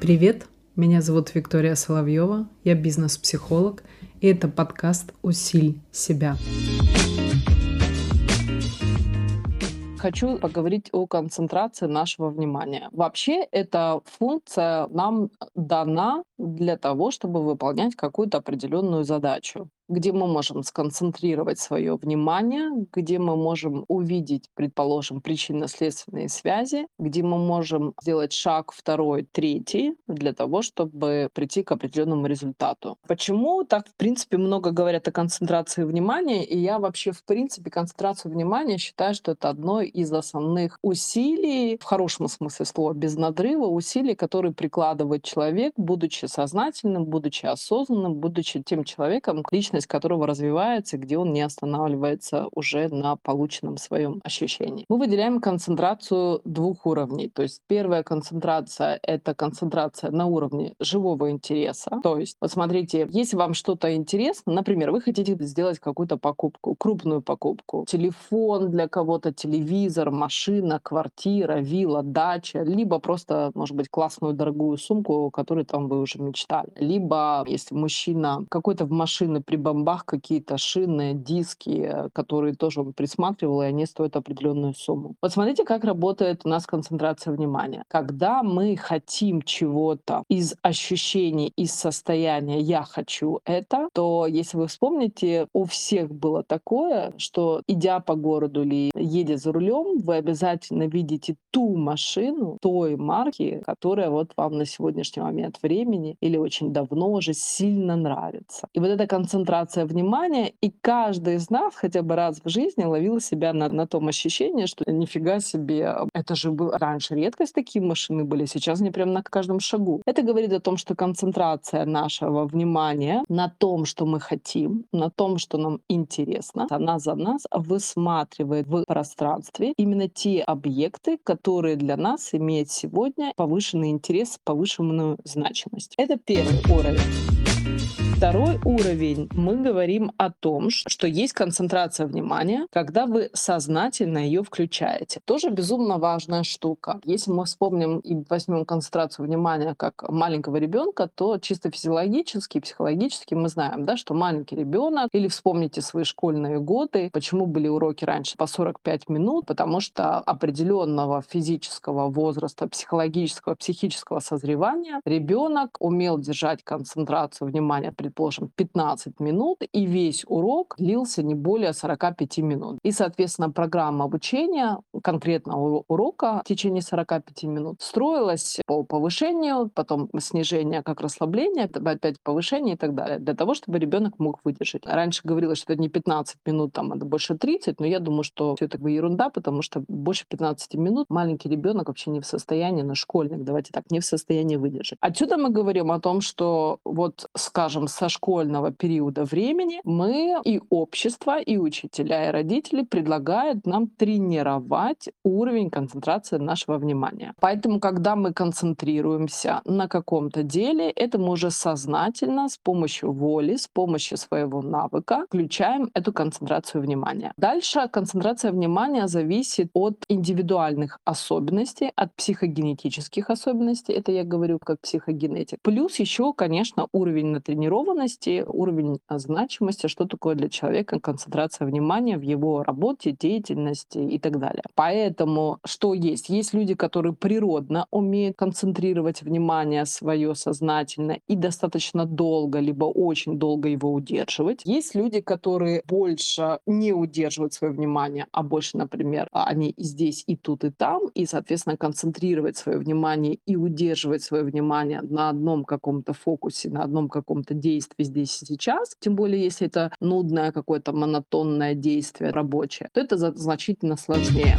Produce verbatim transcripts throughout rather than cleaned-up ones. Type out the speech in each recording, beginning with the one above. Привет, меня зовут Виктория Соловьева, я бизнес-психолог, и это подкаст «Усиль себя». Хочу поговорить о концентрации нашего внимания. Вообще, эта функция нам дана для того, чтобы выполнять какую-то определенную задачу, где мы можем сконцентрировать свое внимание, где мы можем увидеть, предположим, причинно-следственные связи, где мы можем сделать шаг второй, третий, для того, чтобы прийти к определенному результату. Почему так, в принципе, много говорят о концентрации внимания, и я вообще, в принципе, концентрацию внимания считаю, что это одно из основных усилий, в хорошем смысле слова, без надрыва, усилий, которые прикладывает человек, будучи сознательным, будучи осознанным, будучи тем человеком, лично которого развивается, где он не останавливается уже на полученном своем ощущении. Мы выделяем концентрацию двух уровней. То есть первая концентрация — это концентрация на уровне живого интереса. То есть, посмотрите, если вам что-то интересно, например, вы хотите сделать какую-то покупку, крупную покупку, телефон для кого-то, телевизор, машина, квартира, вилла, дача, либо просто, может быть, классную дорогую сумку, о которой там вы уже мечтали. Либо, если мужчина какой-то в машину при бомбах какие-то шины, диски, которые тоже он присматривал, и они стоят определенную сумму. Вот смотрите, как работает у нас концентрация внимания. Когда мы хотим чего-то из ощущений, из состояния «я хочу это», то, если вы вспомните, у всех было такое, что, идя по городу или едя за рулем, вы обязательно видите ту машину той марки, которая вот вам на сегодняшний момент времени или очень давно уже сильно нравится. И вот эта концентрация концентрация внимания, и каждый из нас хотя бы раз в жизни ловил себя на, на том ощущении, что нифига себе, это же было раньше редкость, такие машины были, сейчас они прям на каждом шагу. Это говорит о том, что концентрация нашего внимания на том, что мы хотим, на том, что нам интересно, она за нас высматривает в пространстве именно те объекты, которые для нас имеют сегодня повышенный интерес, повышенную значимость. Это первый уровень. Второй уровень. Мы говорим о том, что есть концентрация внимания, когда вы сознательно ее включаете. Тоже безумно важная штука. Если мы вспомним и возьмем концентрацию внимания как маленького ребенка, то чисто физиологически, психологически мы знаем, да, что маленький ребенок, или вспомните свои школьные годы, почему были уроки раньше по сорок пять минут, потому что определенного физического возраста, психологического, психического созревания ребенок умел держать концентрацию внимания, предположим, пятнадцать минут, и весь урок длился не более сорок пять минут. И, соответственно, программа обучения конкретного урока в течение сорок пять минут строилась по повышению, потом снижение как расслабление, опять повышение и так далее, для того, чтобы ребенок мог выдержать. Раньше говорилось, что это не пятнадцать минут, там, это больше тридцать, но я думаю, что все это ерунда, потому что больше пятнадцать минут маленький ребенок вообще не в состоянии, на школьник, давайте так, не в состоянии выдержать. Отсюда мы говорим о том, что вот, скажем, со школьного периода времени мы и общество, и учителя, и родители предлагают нам тренировать уровень концентрации нашего внимания. Поэтому, когда мы концентрируемся на каком-то деле, это мы уже сознательно, с помощью воли, с помощью своего навыка включаем эту концентрацию внимания. Дальше концентрация внимания зависит от индивидуальных особенностей, от психогенетических особенностей, это я говорю как психогенетик, плюс еще, конечно, уровень натренированности, уровень значимости, что такое для человека концентрация внимания в его работе, деятельности и так далее. Поэтому что есть? Есть люди, которые природно умеют концентрировать внимание свое сознательно и достаточно долго, либо очень долго его удерживать. Есть люди, которые больше не удерживают свое внимание, а больше, например, они и здесь, и тут, и там, и, соответственно, концентрировать свое внимание и удерживать свое внимание на одном каком-то фокусе, на одном каком-то действии, здесь и сейчас, тем более если это нудное какое-то монотонное действие рабочее, то это значительно сложнее.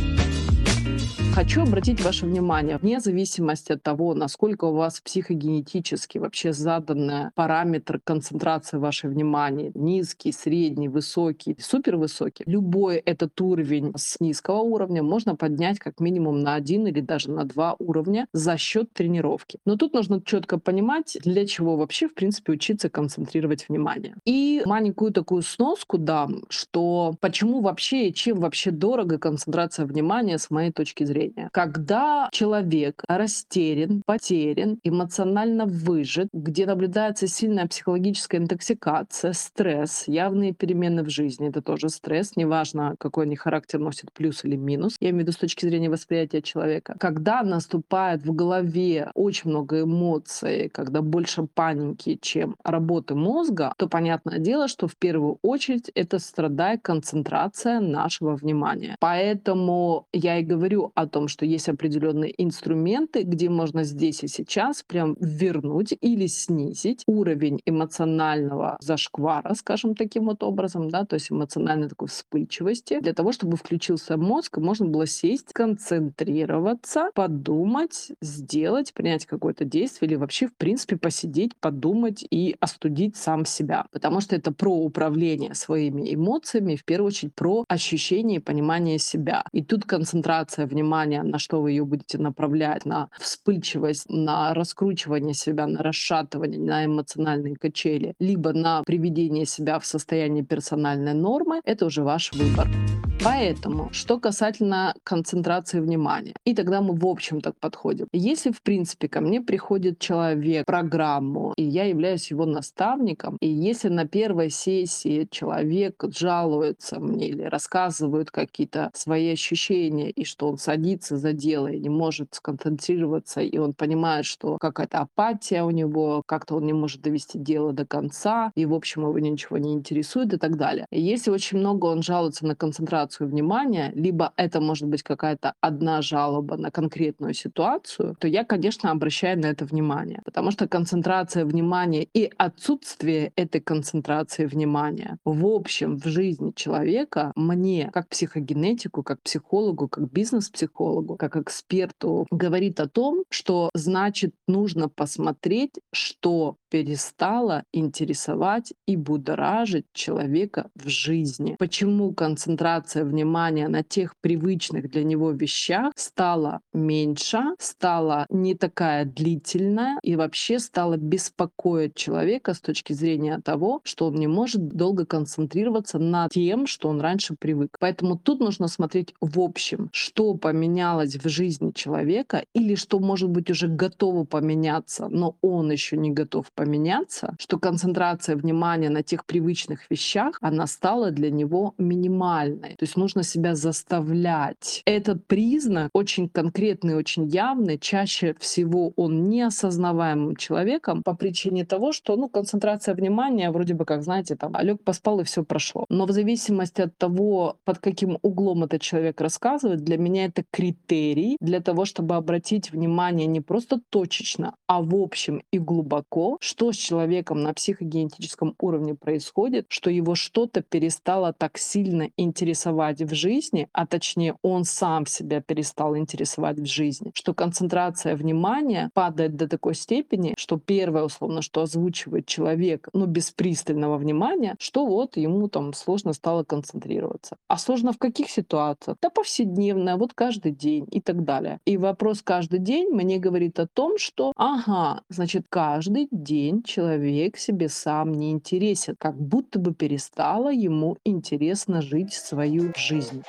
Хочу обратить ваше внимание, вне зависимости от того, насколько у вас психогенетически вообще задан параметр концентрации вашего внимания, низкий, средний, высокий, супервысокий, любой этот уровень с низкого уровня можно поднять как минимум на один или даже на два уровня за счет тренировки. Но тут нужно четко понимать, для чего вообще, в принципе, учиться концентрировать внимание. И маленькую такую сноску дам, что почему вообще и чем вообще дорого концентрация внимания с моей точки зрения. Когда человек растерян, потерян, эмоционально выжат, где наблюдается сильная психологическая интоксикация, стресс, явные перемены в жизни — это тоже стресс, неважно, какой они характер носят, плюс или минус, я имею в виду с точки зрения восприятия человека. Когда наступает в голове очень много эмоций, когда больше паники, чем работы мозга, то понятное дело, что в первую очередь это страдает концентрация нашего внимания. Поэтому я и говорю о том, что есть определенные инструменты, где можно здесь и сейчас прям вернуть или снизить уровень эмоционального зашквара, скажем таким вот образом, да, то есть эмоциональной такой вспыльчивости, для того, чтобы включился мозг, и можно было сесть, концентрироваться, подумать, сделать, принять какое-то действие или вообще, в принципе, посидеть, подумать и остудить сам себя. Потому что это про управление своими эмоциями, в первую очередь про ощущение и понимание себя. И тут концентрация внимания, на что вы ее будете направлять, на вспыльчивость, на раскручивание себя, на расшатывание, на эмоциональные качели, либо на приведение себя в состояние персональной нормы, это уже ваш выбор. Поэтому, что касательно концентрации внимания, и тогда мы в общем так подходим. Если, в принципе, ко мне приходит человек в программу, и я являюсь его наставником, и если на первой сессии человек жалуется мне или рассказывает какие-то свои ощущения, и что он садится за дело и не может сконцентрироваться, и он понимает, что какая-то апатия у него, как-то он не может довести дело до конца, и, в общем, его ничего не интересует и так далее. И если очень много он жалуется на концентрацию внимания, либо это может быть какая-то одна жалоба на конкретную ситуацию, то я, конечно, обращаю на это внимание. Потому что концентрация внимания и отсутствие этой концентрации внимания в общем в жизни человека мне, как психогенетику, как психологу, как бизнес-психологу, как эксперту, говорит о том, что значит нужно посмотреть, что перестало интересовать и будоражить человека в жизни. Почему концентрация внимание на тех привычных для него вещах стала меньше, стала не такая длительная и вообще стала беспокоить человека с точки зрения того, что он не может долго концентрироваться на тем, что он раньше привык. Поэтому тут нужно смотреть в общем, что поменялось в жизни человека или что, может быть, уже готово поменяться, но он еще не готов поменяться, что концентрация внимания на тех привычных вещах, она стала для него минимальной. То есть нужно себя заставлять. Этот признак очень конкретный, очень явный. Чаще всего он неосознаваемым человеком по причине того, что ну, концентрация внимания вроде бы как, знаете, там, лег поспал и все прошло. Но в зависимости от того, под каким углом этот человек рассказывает, для меня это критерий для того, чтобы обратить внимание не просто точечно, а в общем и глубоко, что с человеком на психогенетическом уровне происходит, что его что-то перестало так сильно интересовать в жизни, а точнее он сам себя перестал интересовать в жизни, что концентрация внимания падает до такой степени, что первое, условно, что озвучивает человек, но без пристального внимания, что вот ему там сложно стало концентрироваться. А сложно в каких ситуациях? Да повседневная, вот каждый день и так далее. И вопрос каждый день мне говорит о том, что ага, значит, каждый день человек себе сам не интересен, как будто бы перестало ему интересно жить свою жизнь.